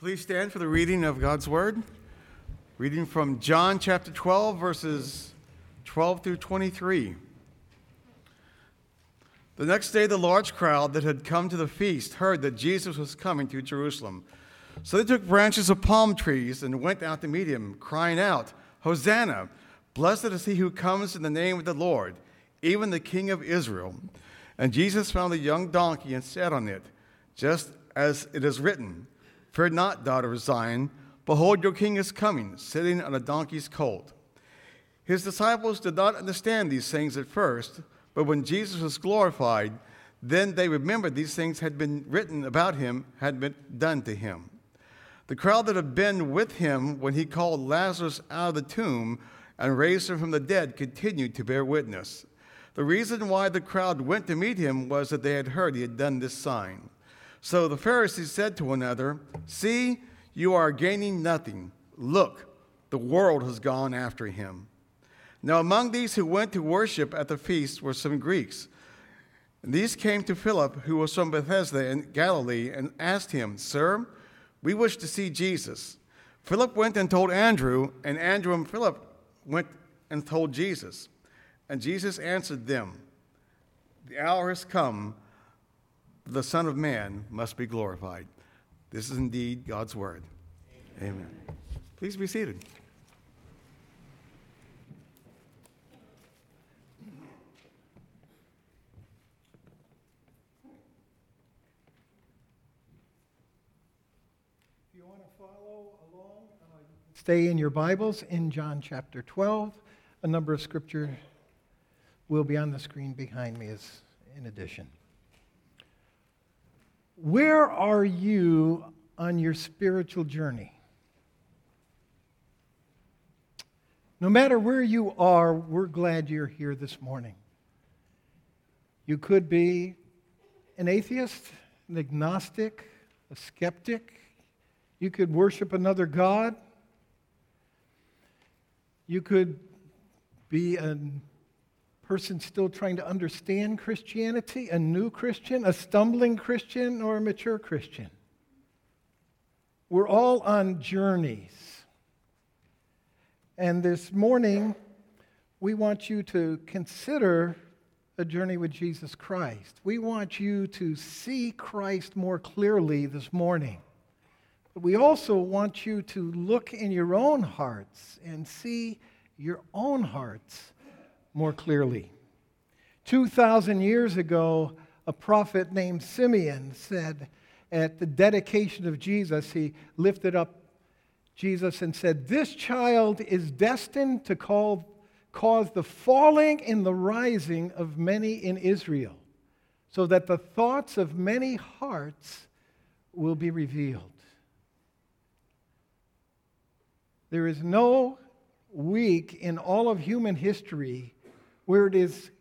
Please stand for the reading of God's Word. Reading from John chapter 12, verses 12 through 23. The next day, the large crowd that had come to the feast heard that Jesus was coming to Jerusalem. So they took branches of palm trees and went out to meet him, crying out, "Hosanna! Blessed is he who comes in the name of the Lord, even the King of Israel." And Jesus found a young donkey and sat on it, just as it is written, "Fear not, daughter of Zion. Behold, your king is coming, sitting on a donkey's colt." His disciples did not understand these things at first, but when Jesus was glorified, then they remembered these things had been written about him, had been done to him. The crowd that had been with him when he called Lazarus out of the tomb and raised him from the dead continued to bear witness. The reason why the crowd went to meet him was that they had heard he had done this sign. So the Pharisees said to one another, "See, you are gaining nothing. Look, the world has gone after him." Now among these who went to worship at the feast were some Greeks. And these came to Philip, who was from Bethsaida in Galilee, and asked him, "Sir, we wish to see Jesus." Philip went and told Andrew, and Andrew and Philip went and told Jesus. And Jesus answered them, "The hour has come. The Son of Man must be glorified." This is indeed God's word. Amen. Please be seated. If you want to follow along, stay in your Bibles in John chapter 12. A number of scripture will be on the screen behind me as in addition. Where are you on your spiritual journey? No matter where you are, we're glad you're here this morning. You could be an atheist, an agnostic, a skeptic. You could worship another god. You could be a person still trying to understand Christianity, a new Christian, a stumbling Christian, or a mature Christian. We're all on journeys. And this morning, we want you to consider a journey with Jesus Christ. We want you to see Christ more clearly this morning. But we also want you to look in your own hearts and see your own hearts more clearly. 2,000 years ago, a prophet named Simeon said at the dedication of Jesus, he lifted up Jesus and said, "This child is destined to cause the falling and the rising of many in Israel, so that the thoughts of many hearts will be revealed." There is no week in all of human history where it is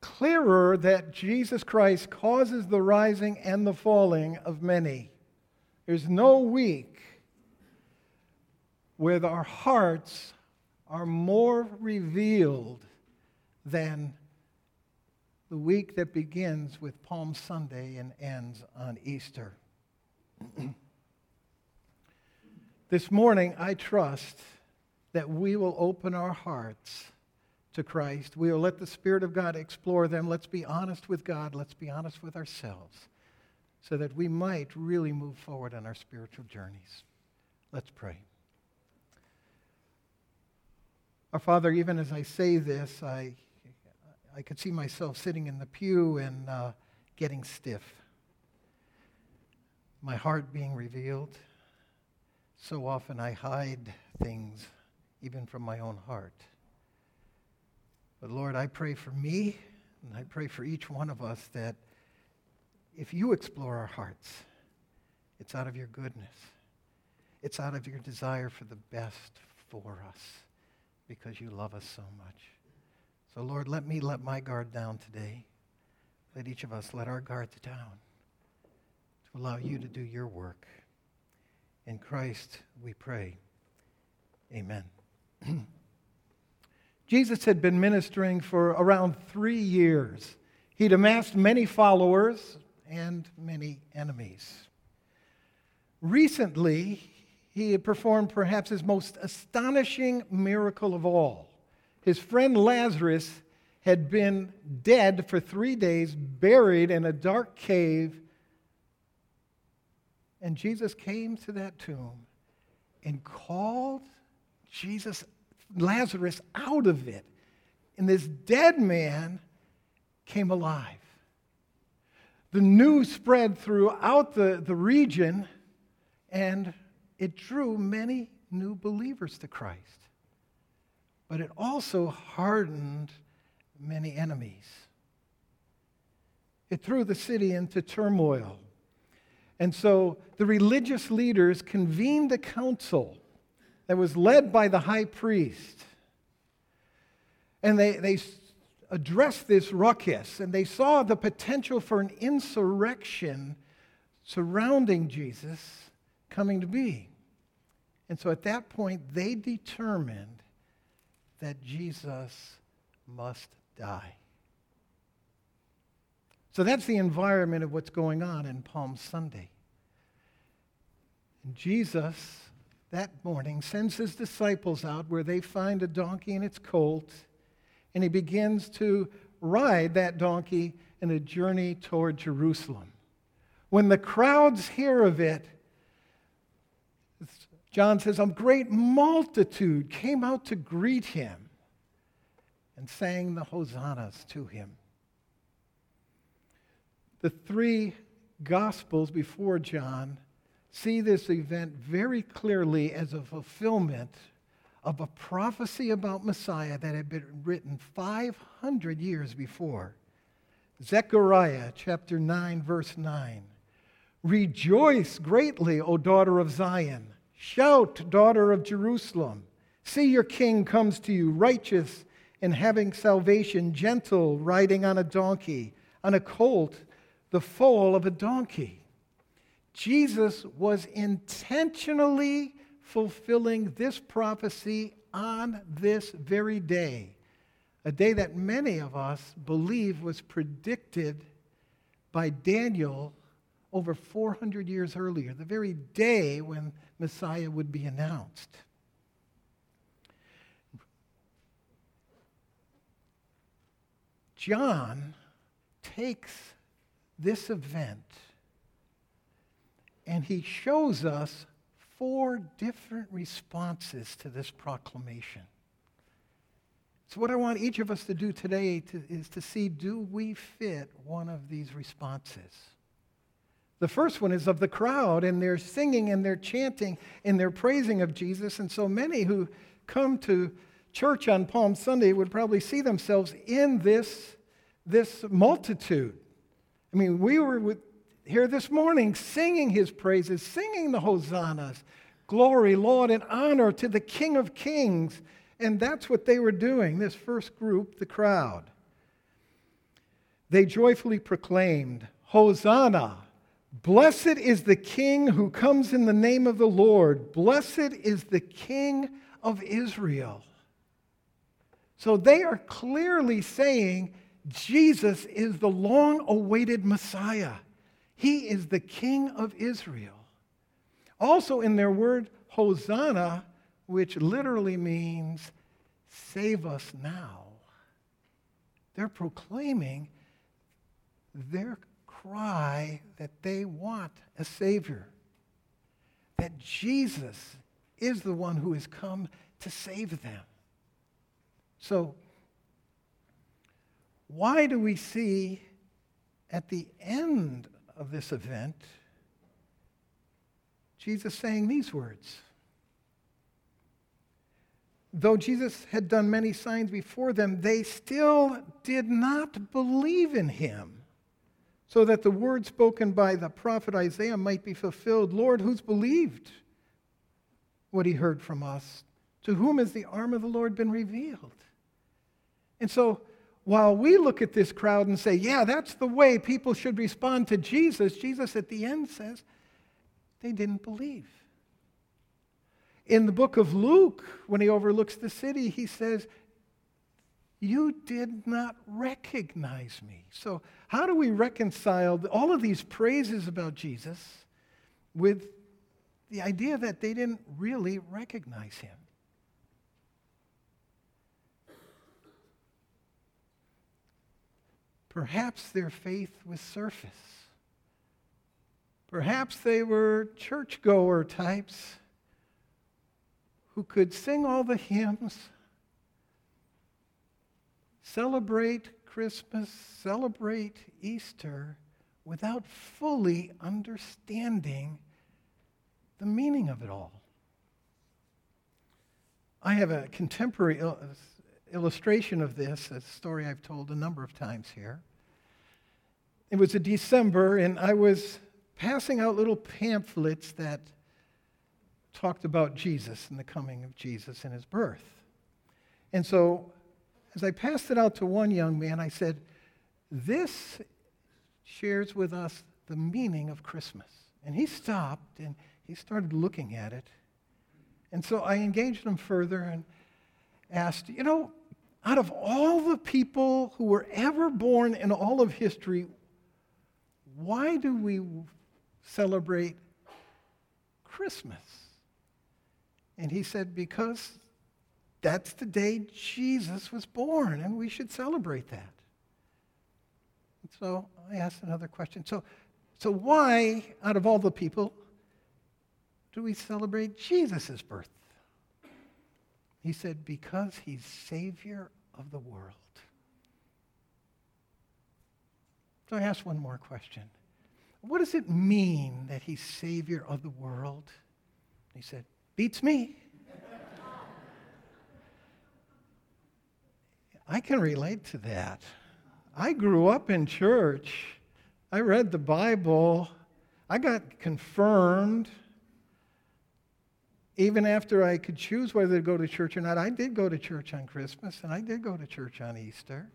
clearer that Jesus Christ causes the rising and the falling of many. There's no week where our hearts are more revealed than the week that begins with Palm Sunday and ends on Easter. This morning, I trust that we will open our hearts to Christ. We will let the Spirit of God explore them. Let's be honest with God. Let's be honest with ourselves so that we might really move forward on our spiritual journeys. Let's pray. Our Father, even as I say this, I could see myself sitting in the pew and getting stiff. My heart being revealed. So often I hide things, even from my own heart. But Lord, I pray for me, and I pray for each one of us that if you explore our hearts, it's out of your goodness. It's out of your desire for the best for us, because you love us so much. So Lord, let me let my guard down today. Let each of us let our guard down to allow you to do your work. In Christ we pray. Amen. Jesus had been ministering for around 3 years. He'd amassed many followers and many enemies. Recently, he had performed perhaps his most astonishing miracle of all. His friend Lazarus had been dead for 3 days, buried in a dark cave, and Jesus came to that tomb and called Lazarus out of it. And this dead man came alive. The news spread throughout the region, and it drew many new believers to Christ. But it also hardened many enemies. It threw the city into turmoil. And so the religious leaders convened a council that was led by the high priest. And they addressed this ruckus, and they saw the potential for an insurrection surrounding Jesus coming to be. And so at that point, they determined that Jesus must die. So that's the environment of what's going on in Palm Sunday. And Jesus, that morning, sends his disciples out where they find a donkey and its colt, and he begins to ride that donkey in a journey toward Jerusalem. When the crowds hear of it, John says, a great multitude came out to greet him and sang the hosannas to him. The three Gospels before John see this event very clearly as a fulfillment of a prophecy about Messiah that had been written 500 years before. Zechariah chapter 9, verse 9. Rejoice greatly, O daughter of Zion. Shout, daughter of Jerusalem. See, your king comes to you, righteous and having salvation, gentle, riding on a donkey, on a colt, the foal of a donkey. Jesus was intentionally fulfilling this prophecy on this very day, a day that many of us believe was predicted by Daniel over 400 years earlier, the very day when Messiah would be announced. John takes this event and he shows us 4 different responses to this proclamation. So what I want each of us to do today is to see, do we fit one of these responses? The first one is of the crowd, and they're singing and they're chanting and they're praising of Jesus. And so many who come to church on Palm Sunday would probably see themselves in this multitude. I mean, we were here this morning, singing his praises, singing the hosannas, glory, Lord, and honor to the King of Kings. And that's what they were doing, this first group, the crowd. They joyfully proclaimed, Hosanna, blessed is the King who comes in the name of the Lord. Blessed is the King of Israel. So they are clearly saying Jesus is the long-awaited Messiah. He is the King of Israel. Also in their word, Hosanna, which literally means, save us now. They're proclaiming their cry that they want a Savior, that Jesus is the one who has come to save them. So, why do we see at the end of this event, Jesus saying these words? Though Jesus had done many signs before them, they still did not believe in him, so that the word spoken by the prophet Isaiah might be fulfilled. Lord, who's believed what he heard from us? To whom has the arm of the Lord been revealed? And so, while we look at this crowd and say, yeah, that's the way people should respond to Jesus, Jesus at the end says, they didn't believe. In the book of Luke, when he overlooks the city, he says, you did not recognize me. So how do we reconcile all of these praises about Jesus with the idea that they didn't really recognize him. Perhaps their faith was surface. Perhaps they were churchgoer types who could sing all the hymns, celebrate Christmas, celebrate Easter, without fully understanding the meaning of it all. I have a contemporary illustration of this, a story I've told a number of times here. It was in December, and I was passing out little pamphlets that talked about Jesus and the coming of Jesus and his birth. And so, as I passed it out to one young man, I said, "This shares with us the meaning of Christmas." And he stopped, and he started looking at it. And so I engaged him further and asked, you know, out of all the people who were ever born in all of history, why do we celebrate Christmas? And he said, because that's the day Jesus was born, and we should celebrate that. And so I asked another question. So why, out of all the people, do we celebrate Jesus' birth? He said, because he's Savior of the world. So I asked one more question. What does it mean that he's Savior of the world? He said, beats me. I can relate to that. I grew up in church. I read the Bible. I got confirmed. Even after I could choose whether to go to church or not, I did go to church on Christmas, and I did go to church on Easter.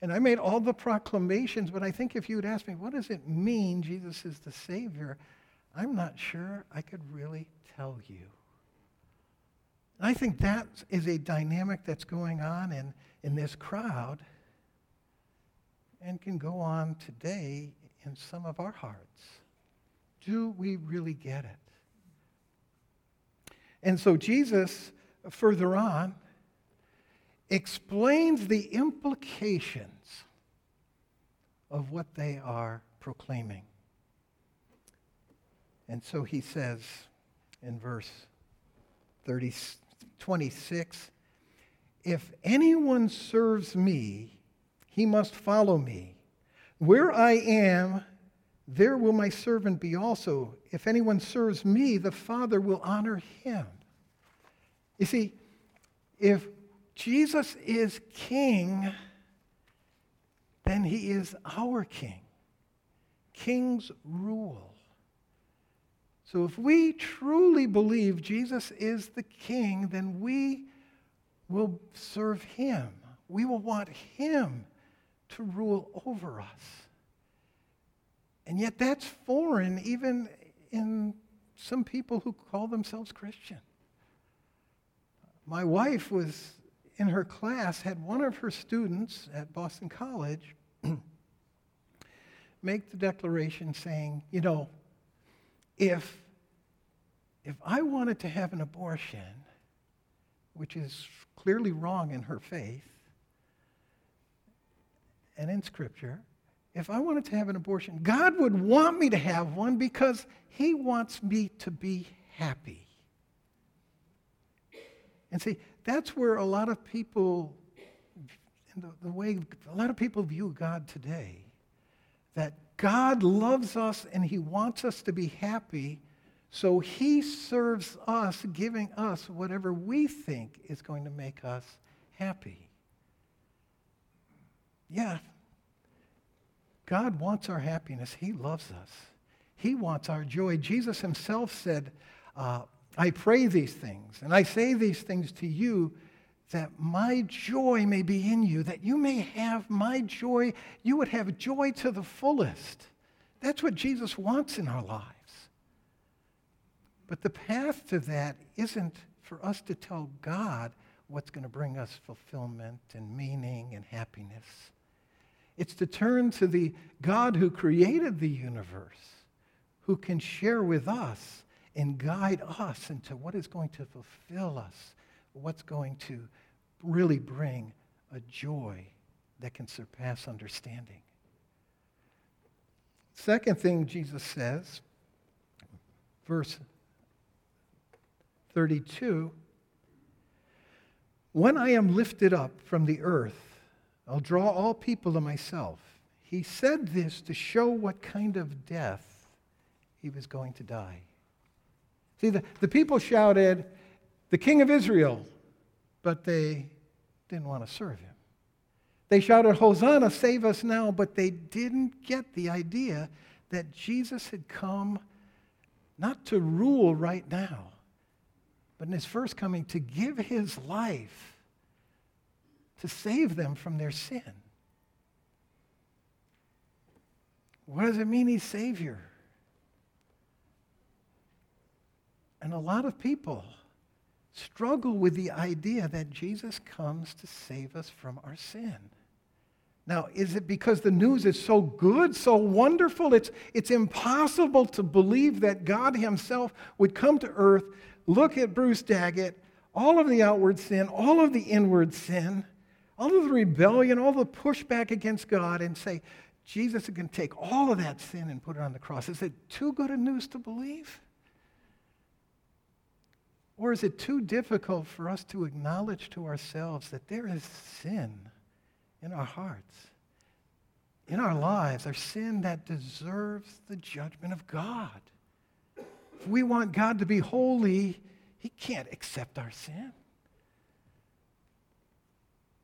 And I made all the proclamations, but I think if you would ask me, what does it mean Jesus is the Savior? I'm not sure I could really tell you. And I think that is a dynamic that's going on in this crowd and can go on today in some of our hearts. Do we really get it? And so Jesus, further on, explains the implications of what they are proclaiming. And so he says in verse 26, if anyone serves me, he must follow me. Where I am, there will my servant be also. If anyone serves me, the Father will honor him. You see, if Jesus is king, then he is our king. Kings rule. So if we truly believe Jesus is the king, then we will serve him. We will want him to rule over us. And yet that's foreign even in some people who call themselves Christian. My wife was in her class, had one of her students at Boston College make the declaration saying, you know, if I wanted to have an abortion, which is clearly wrong in her faith and in Scripture, if I wanted to have an abortion, God would want me to have one because he wants me to be happy. And see, that's where a lot of people, the way a lot of people view God today, that God loves us and he wants us to be happy, so he serves us, giving us whatever we think is going to make us happy. Yeah, God wants our happiness. He loves us. He wants our joy. Jesus himself said, I pray these things, and I say these things to you, that my joy may be in you, that you may have my joy, you would have joy to the fullest. That's what Jesus wants in our lives. But the path to that isn't for us to tell God what's going to bring us fulfillment and meaning and happiness. It's to turn to the God who created the universe, who can share with us and guide us into what is going to fulfill us, what's going to really bring a joy that can surpass understanding. Second thing Jesus says, verse 32, "When I am lifted up from the earth, I'll draw all people to myself." He said this to show what kind of death he was going to die. See, the people shouted, "The King of Israel," but they didn't want to serve him. They shouted, "Hosanna, save us now," but they didn't get the idea that Jesus had come not to rule right now, but in his first coming to give his life to save them from their sin. What does it mean he's Savior? And a lot of people struggle with the idea that Jesus comes to save us from our sin. Now, is it because the news is so good, so wonderful? It's impossible to believe that God himself would come to earth, look at Bruce Daggett, all of the outward sin, all of the inward sin, all of the rebellion, all the pushback against God, and say, Jesus is going to take all of that sin and put it on the cross. Is it too good a news to believe? Or is it too difficult for us to acknowledge to ourselves that there is sin in our hearts, in our lives, our sin that deserves the judgment of God? If we want God to be holy, he can't accept our sin.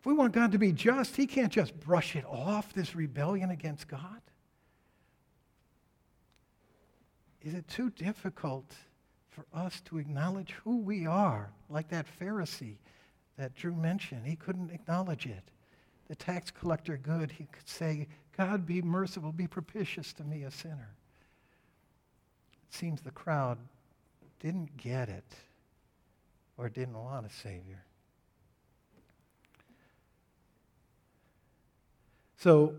If we want God to be just, he can't just brush it off, this rebellion against God. Is it too difficult for us to acknowledge who we are, like that Pharisee that Drew mentioned? He couldn't acknowledge it. The tax collector, good, he could say, "God, be merciful, be propitious to me, a sinner." It seems the crowd didn't get it or didn't want a Savior. So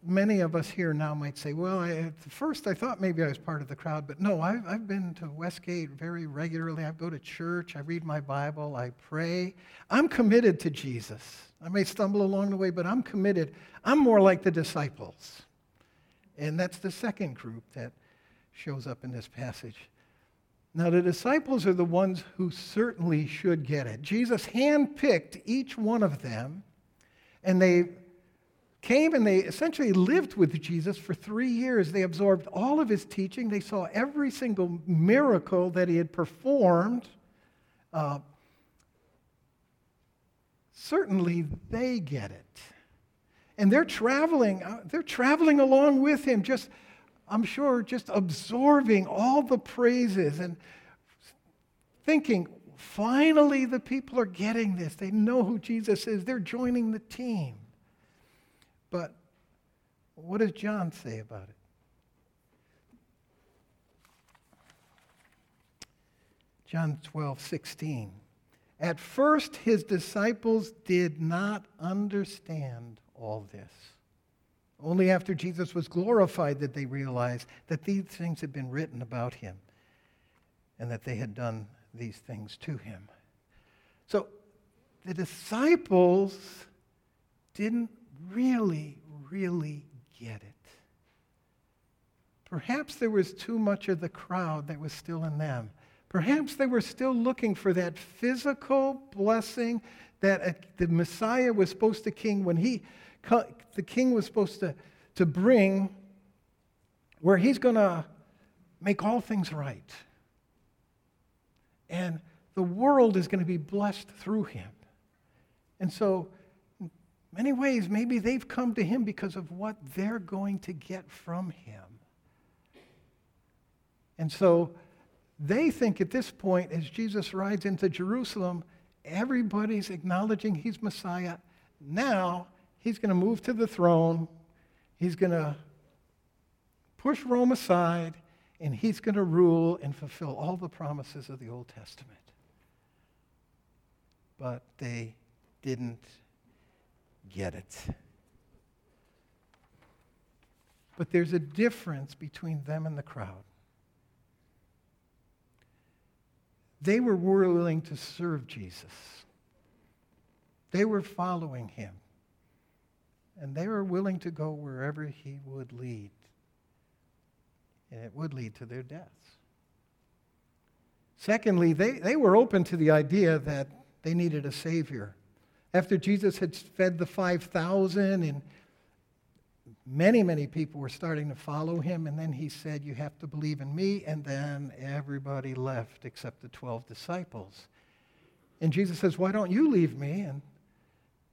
many of us here now might say, "Well, at first I thought maybe I was part of the crowd, but no, I've been to Westgate very regularly. I go to church, I read my Bible, I pray. I'm committed to Jesus. I may stumble along the way, but I'm committed. I'm more like the disciples." And that's the second group that shows up in this passage. Now, the disciples are the ones who certainly should get it. Jesus handpicked each one of them, and they came and they essentially lived with Jesus for 3 years. They absorbed all of his teaching. They saw every single miracle that he had performed. Certainly they get it. And they're traveling along with him, just, I'm sure, just absorbing all the praises and thinking, finally the people are getting this. They know who Jesus is. They're joining the team. But what does John say about it? John 12:16. "At first his disciples did not understand all this. Only after Jesus was glorified did they realize that these things had been written about him and that they had done these things to him." So the disciples didn't really get it. Perhaps there was too much of the crowd that was still in them. Perhaps they were still looking for that physical blessing that the Messiah was supposed to king when the king was supposed to bring, where he's going to make all things right. And the world is going to be blessed through him. And so many ways, maybe they've come to him because of what they're going to get from him. And so they think at this point, as Jesus rides into Jerusalem, everybody's acknowledging he's Messiah. Now he's going to move to the throne. He's going to push Rome aside, and he's going to rule and fulfill all the promises of the Old Testament. But they didn't get it. But there's a difference between them and the crowd. They were willing to serve Jesus. They were following him. And they were willing to go wherever he would lead. And it would lead to their deaths. Secondly, they were open to the idea that they needed a Savior. After Jesus had fed the 5,000 and many people were starting to follow him, and then he said, you have to believe in me, and then everybody left except the 12 disciples. And Jesus says, why don't you leave me? And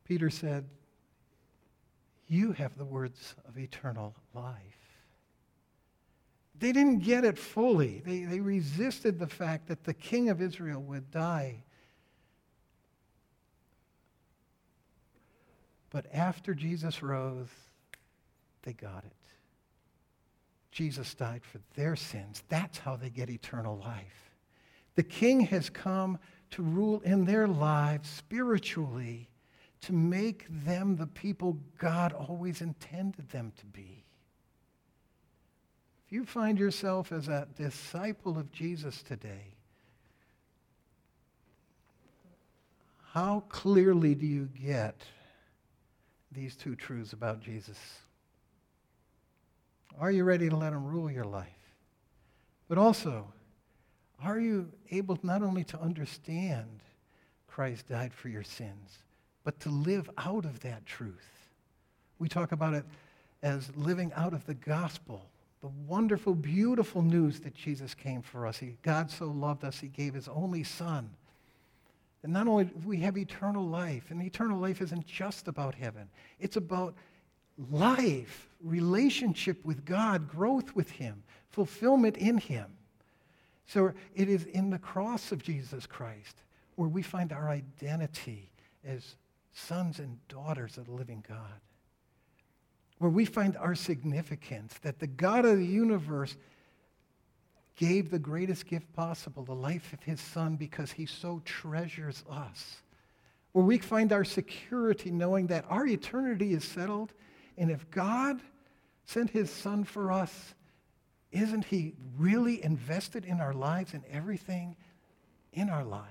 Peter said, you have the words of eternal life. They didn't get it fully. They resisted the fact that the king of Israel would die. But after Jesus rose, they got it. Jesus died for their sins. That's how they get eternal life. The king has come to rule in their lives spiritually, to make them the people God always intended them to be. If you find yourself as a disciple of Jesus today, how clearly do you get these two truths about Jesus? Are you ready to let him rule your life? But also, are you able not only to understand Christ died for your sins, but to live out of that truth? We talk about it as living out of the gospel, the wonderful, beautiful news that Jesus came for us. God so loved us, he gave his only son. And not only do we have eternal life, and eternal life isn't just about heaven. It's about life, relationship with God, growth with him, fulfillment in him. So it is in the cross of Jesus Christ where we find our identity as sons and daughters of the living God, where we find our significance, that the God of the universe gave the greatest gift possible, the life of his son, because he so treasures us, where we find our security knowing that our eternity is settled. And if God sent his son for us, isn't he really invested in our lives and everything in our lives?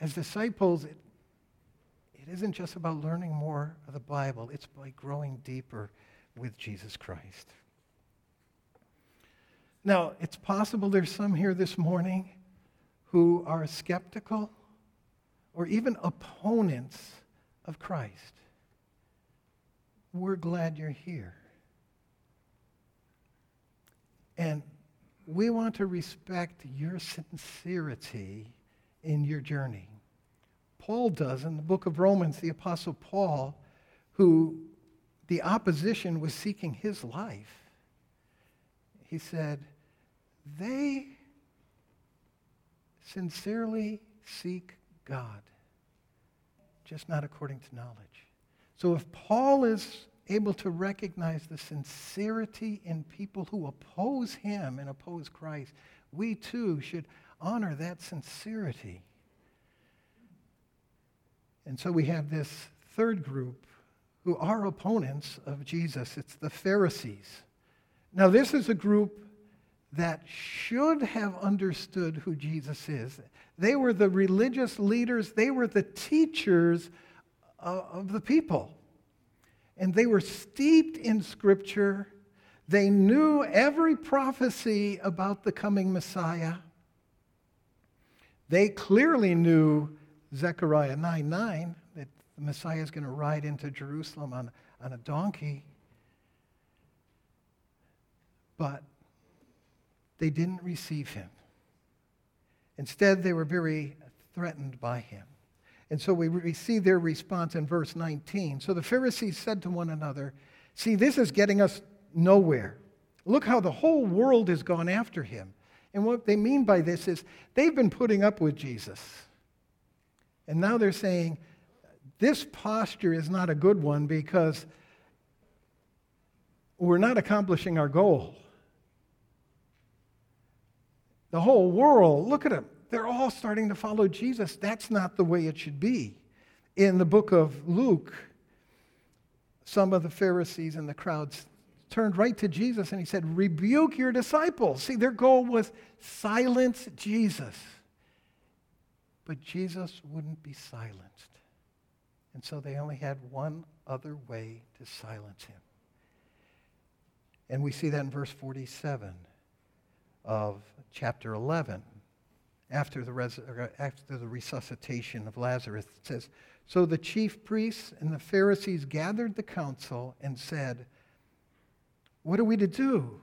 As disciples, it isn't just about learning more of the Bible. It's by growing deeper with Jesus Christ. Now, it's possible there's some here this morning who are skeptical or even opponents of Christ. We're glad you're here. And we want to respect your sincerity in your journey. Paul does in the book of Romans, the Apostle Paul, who the opposition was seeking his life. He said, they sincerely seek God, just not according to knowledge. So if Paul is able to recognize the sincerity in people who oppose him and oppose Christ, we too should honor that sincerity. And so we have this third group who are opponents of Jesus. It's the Pharisees. Now, this is a group that should have understood who Jesus is. They were the religious leaders. They were the teachers of the people. And they were steeped in Scripture. They knew every prophecy about the coming Messiah. They clearly knew Zechariah 9:9, that the Messiah is going to ride into Jerusalem on a donkey. But they didn't receive him. Instead, they were very threatened by him. And so we see their response in verse 19. So the Pharisees said to one another, see, this is getting us nowhere. Look how the whole world has gone after him. And what they mean by this is they've been putting up with Jesus. And now they're saying, this posture is not a good one because we're not accomplishing our goal. The whole world, look at them. They're all starting to follow Jesus. That's not the way it should be. In the book of Luke, some of the Pharisees in the crowds turned right to Jesus and he said, rebuke your disciples. See, their goal was silence Jesus. But Jesus wouldn't be silenced. And so they only had one other way to silence him. And we see that in verse 47 of chapter 11. After the resuscitation of Lazarus, it says, so the chief priests and the Pharisees gathered the council and said, what are we to do?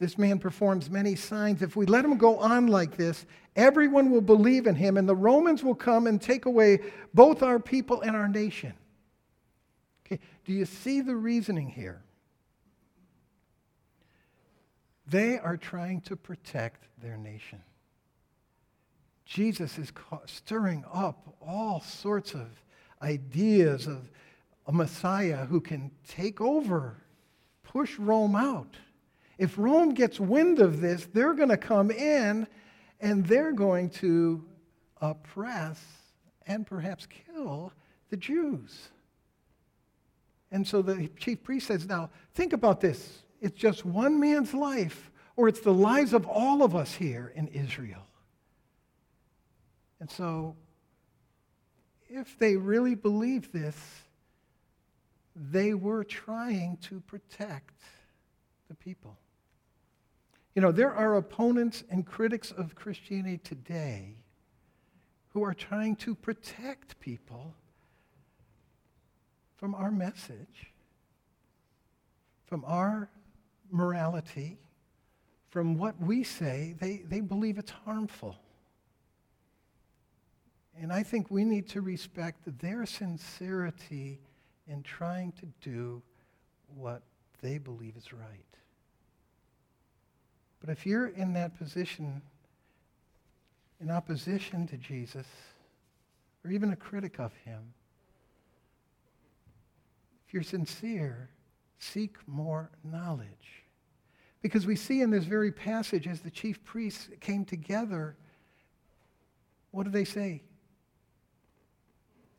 This man performs many signs. If we let him go on like this, everyone will believe in him, and the Romans will come and take away both our people and our nation. Okay, do you see the reasoning here? They are trying to protect their nation. Jesus is stirring up all sorts of ideas of a Messiah who can take over, push Rome out. If Rome gets wind of this, they're going to come in and they're going to oppress and perhaps kill the Jews. And so the chief priest says, now, think about this. It's just one man's life, or it's the lives of all of us here in Israel. And so, if they really believed this, they were trying to protect the people. You know, there are opponents and critics of Christianity today who are trying to protect people from our message, from our morality, from what we say. They believe it's harmful. And I think we need to respect their sincerity in trying to do what they believe is right. But if you're in that position, in opposition to Jesus, or even a critic of him, if you're sincere, seek more knowledge. Because we see in this very passage, as the chief priests came together, what do they say?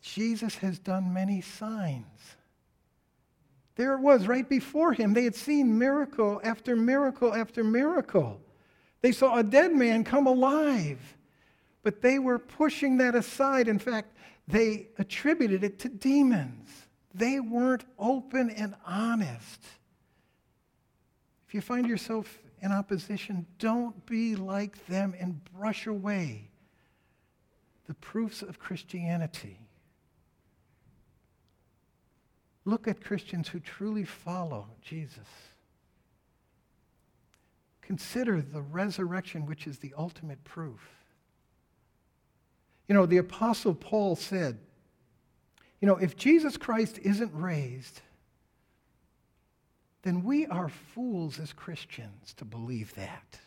Jesus has done many signs. There it was, right before him. They had seen miracle after miracle after miracle. They saw a dead man come alive, but they were pushing that aside. In fact, they attributed it to demons. They weren't open and honest. If you find yourself in opposition, don't be like them and brush away the proofs of Christianity. Look at Christians who truly follow Jesus. Consider the resurrection, which is the ultimate proof. You know, the Apostle Paul said, you know, if Jesus Christ isn't raised, then we are fools as Christians to believe that.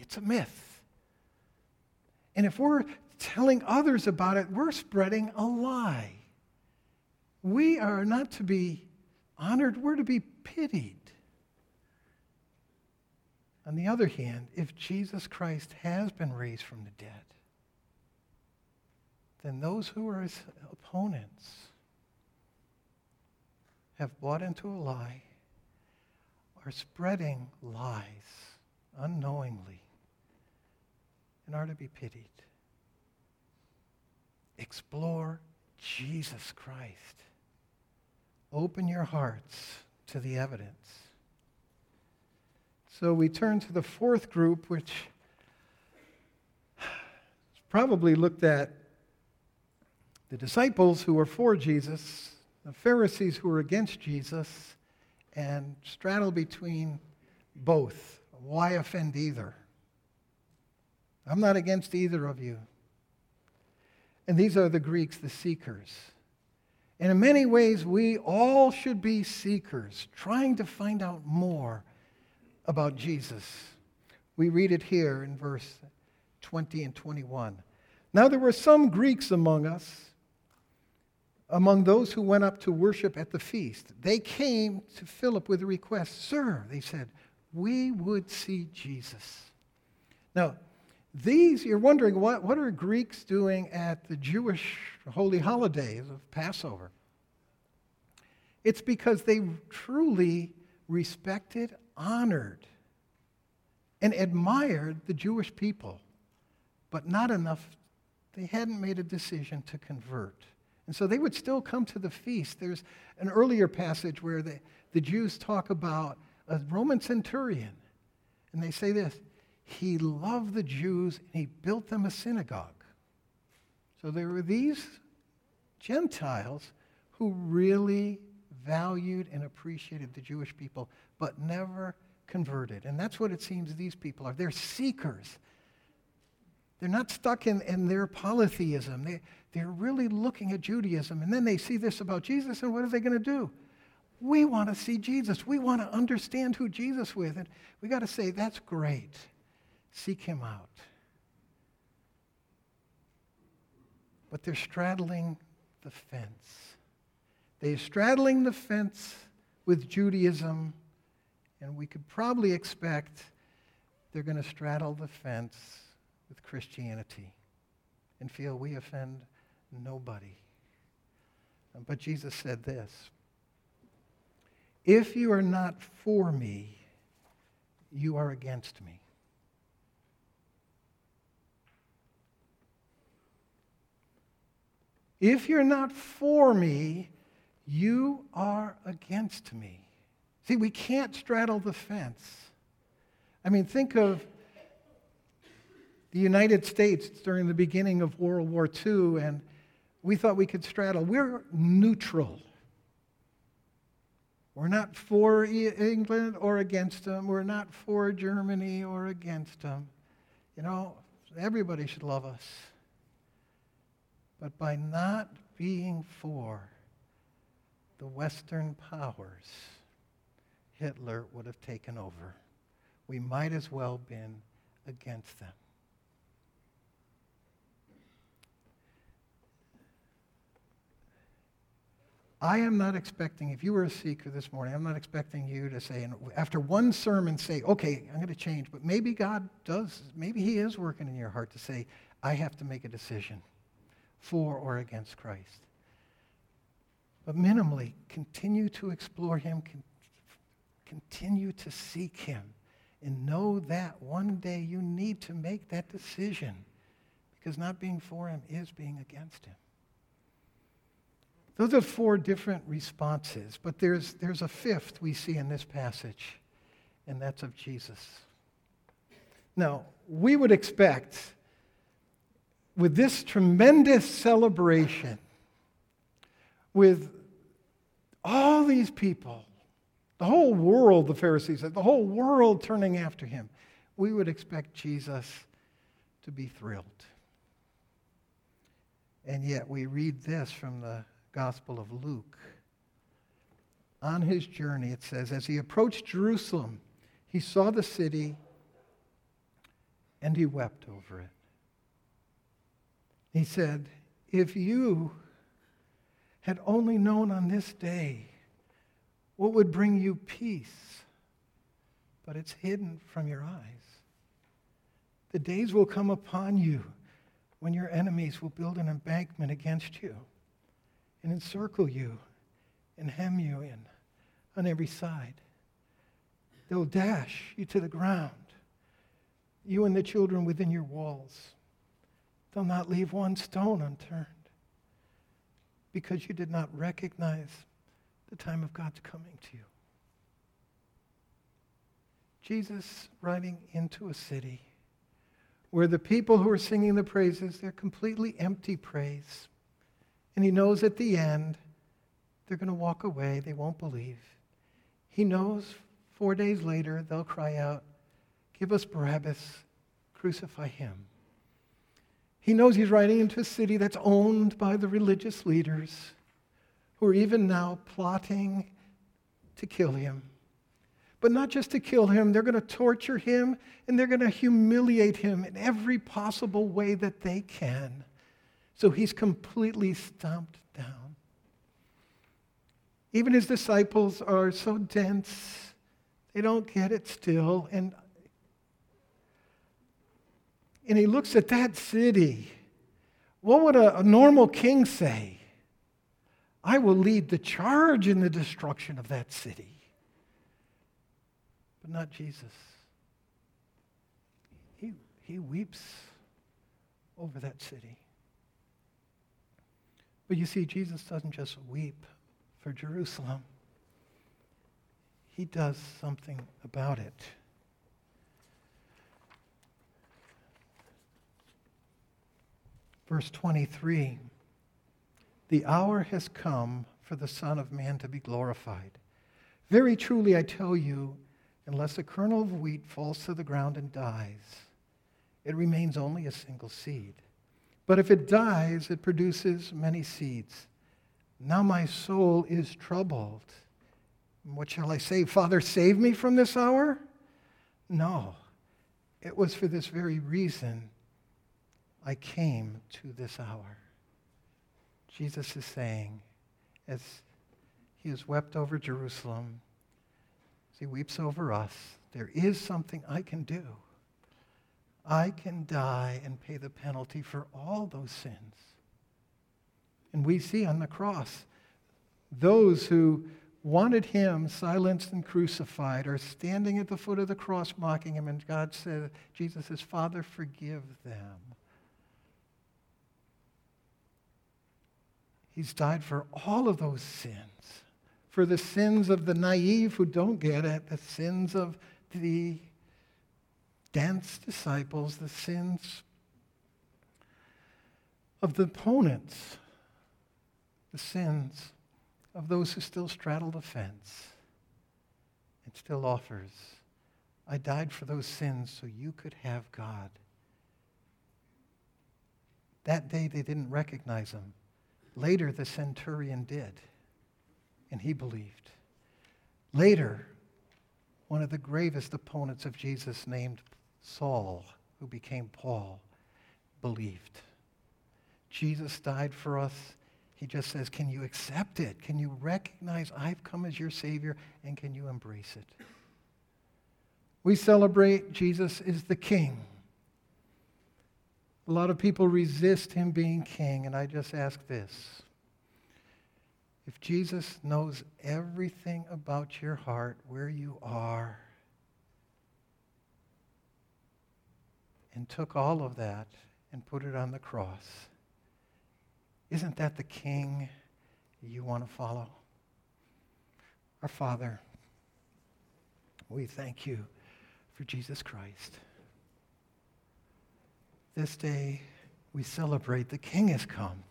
It's a myth. And if we're telling others about it, we're spreading a lie. We are not to be honored, we're to be pitied. On the other hand, if Jesus Christ has been raised from the dead, then those who are his opponents have bought into a lie, are spreading lies unknowingly, and are to be pitied. Explore Jesus Christ. Open your hearts to the evidence. So we turn to the fourth group, which is probably looked at: the disciples who were for Jesus, the Pharisees who were against Jesus, and straddle between both. Why offend either? I'm not against either of you. And these are the Greeks, the seekers. And in many ways, we all should be seekers, trying to find out more about Jesus. We read it here in verse 20 and 21. Now there were some Greeks among us, among those who went up to worship at the feast. They came to Philip with a request. Sir, they said, we would see Jesus. Now, these, you're wondering, what are Greeks doing at the Jewish holy holidays of Passover? It's because they truly respected, honored, and admired the Jewish people, but not enough. They hadn't made a decision to convert. And so they would still come to the feast. There's an earlier passage where the Jews talk about a Roman centurion, and they say this, he loved the Jews, and he built them a synagogue. So there were these Gentiles who really valued and appreciated the Jewish people, but never converted. And that's what it seems these people are. They're seekers. They're not stuck in their polytheism. They're really looking at Judaism. And then they see this about Jesus, and what are they going to do? We want to see Jesus. We want to understand who Jesus is. And we got to say, that's great. Seek him out. But they're straddling the fence. They're straddling the fence with Judaism, and we could probably expect they're going to straddle the fence with Christianity and feel we offend nobody. But Jesus said this, if you are not for me, you are against me. If you're not for me, you are against me. See, we can't straddle the fence. I mean, think of the United States during the beginning of World War II, and we thought we could straddle. We're neutral. We're not for England or against them. We're not for Germany or against them. You know, everybody should love us. But by not being for the Western powers, Hitler would have taken over. We might as well been against them. I am not expecting, if you were a seeker this morning, I'm not expecting you to say, after one sermon, say, okay, I'm going to change. But maybe God does, maybe he is working in your heart to say, I have to make a decision for or against Christ. But minimally, continue to explore him, continue to seek him, and know that one day you need to make that decision, because not being for him is being against him. Those are four different responses, but there's a fifth we see in this passage, and that's of Jesus. Now, we would expect, with this tremendous celebration, with all these people, the whole world, the Pharisees said, the whole world turning after him, we would expect Jesus to be thrilled. And yet we read this from the Gospel of Luke. On his journey, it says, as he approached Jerusalem, he saw the city and he wept over it. He said, if you had only known on this day what would bring you peace, but it's hidden from your eyes. The days will come upon you when your enemies will build an embankment against you and encircle you and hem you in on every side. They'll dash you to the ground, you and the children within your walls. They'll not leave one stone unturned, because you did not recognize the time of God's coming to you. Jesus riding into a city where the people who are singing the praises, they're completely empty praise. And he knows at the end, they're going to walk away. They won't believe. He knows 4 days later, they'll cry out, give us Barabbas, crucify him. He knows he's riding into a city that's owned by the religious leaders who are even now plotting to kill him. But not just to kill him, they're going to torture him and they're going to humiliate him in every possible way that they can. So he's completely stomped down. Even his disciples are so dense, they don't get it still. And he looks at that city. What would a normal king say? I will lead the charge in the destruction of that city. but not Jesus. He weeps over that city. But you see, Jesus doesn't just weep for Jerusalem. He does something about it. Verse 23, the hour has come for the Son of Man to be glorified. Very truly I tell you, unless a kernel of wheat falls to the ground and dies, it remains only a single seed. But if it dies, it produces many seeds. Now my soul is troubled. What shall I say? Father, save me from this hour? No. It was for this very reason I came to this hour. Jesus is saying, as he has wept over Jerusalem, as he weeps over us, there is something I can do. I can die and pay the penalty for all those sins. And we see on the cross, those who wanted him silenced and crucified are standing at the foot of the cross mocking him, and God said, Jesus says, Father, forgive them. He's died for all of those sins, for the sins of the naive who don't get it, the sins of the dense disciples, the sins of the opponents, the sins of those who still straddle the fence and still offers. I died for those sins so you could have God. That day they didn't recognize him. Later the centurion did, and he believed. Later, one of the gravest opponents of Jesus named Saul, who became Paul, believed. Jesus died for us. He just says, can you accept it? Can you recognize I've come as your Savior, and can you embrace it? We celebrate Jesus is the King. A lot of people resist him being king, and I just ask this. If Jesus knows everything about your heart, where you are, and took all of that and put it on the cross, isn't that the king you want to follow? Our Father, we thank you for Jesus Christ. This day we celebrate the King has come,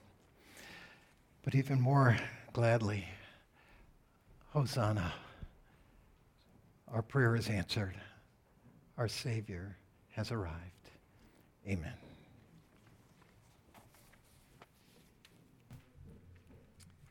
but even more gladly, Hosanna. Our prayer is answered. Our Savior has arrived. Amen.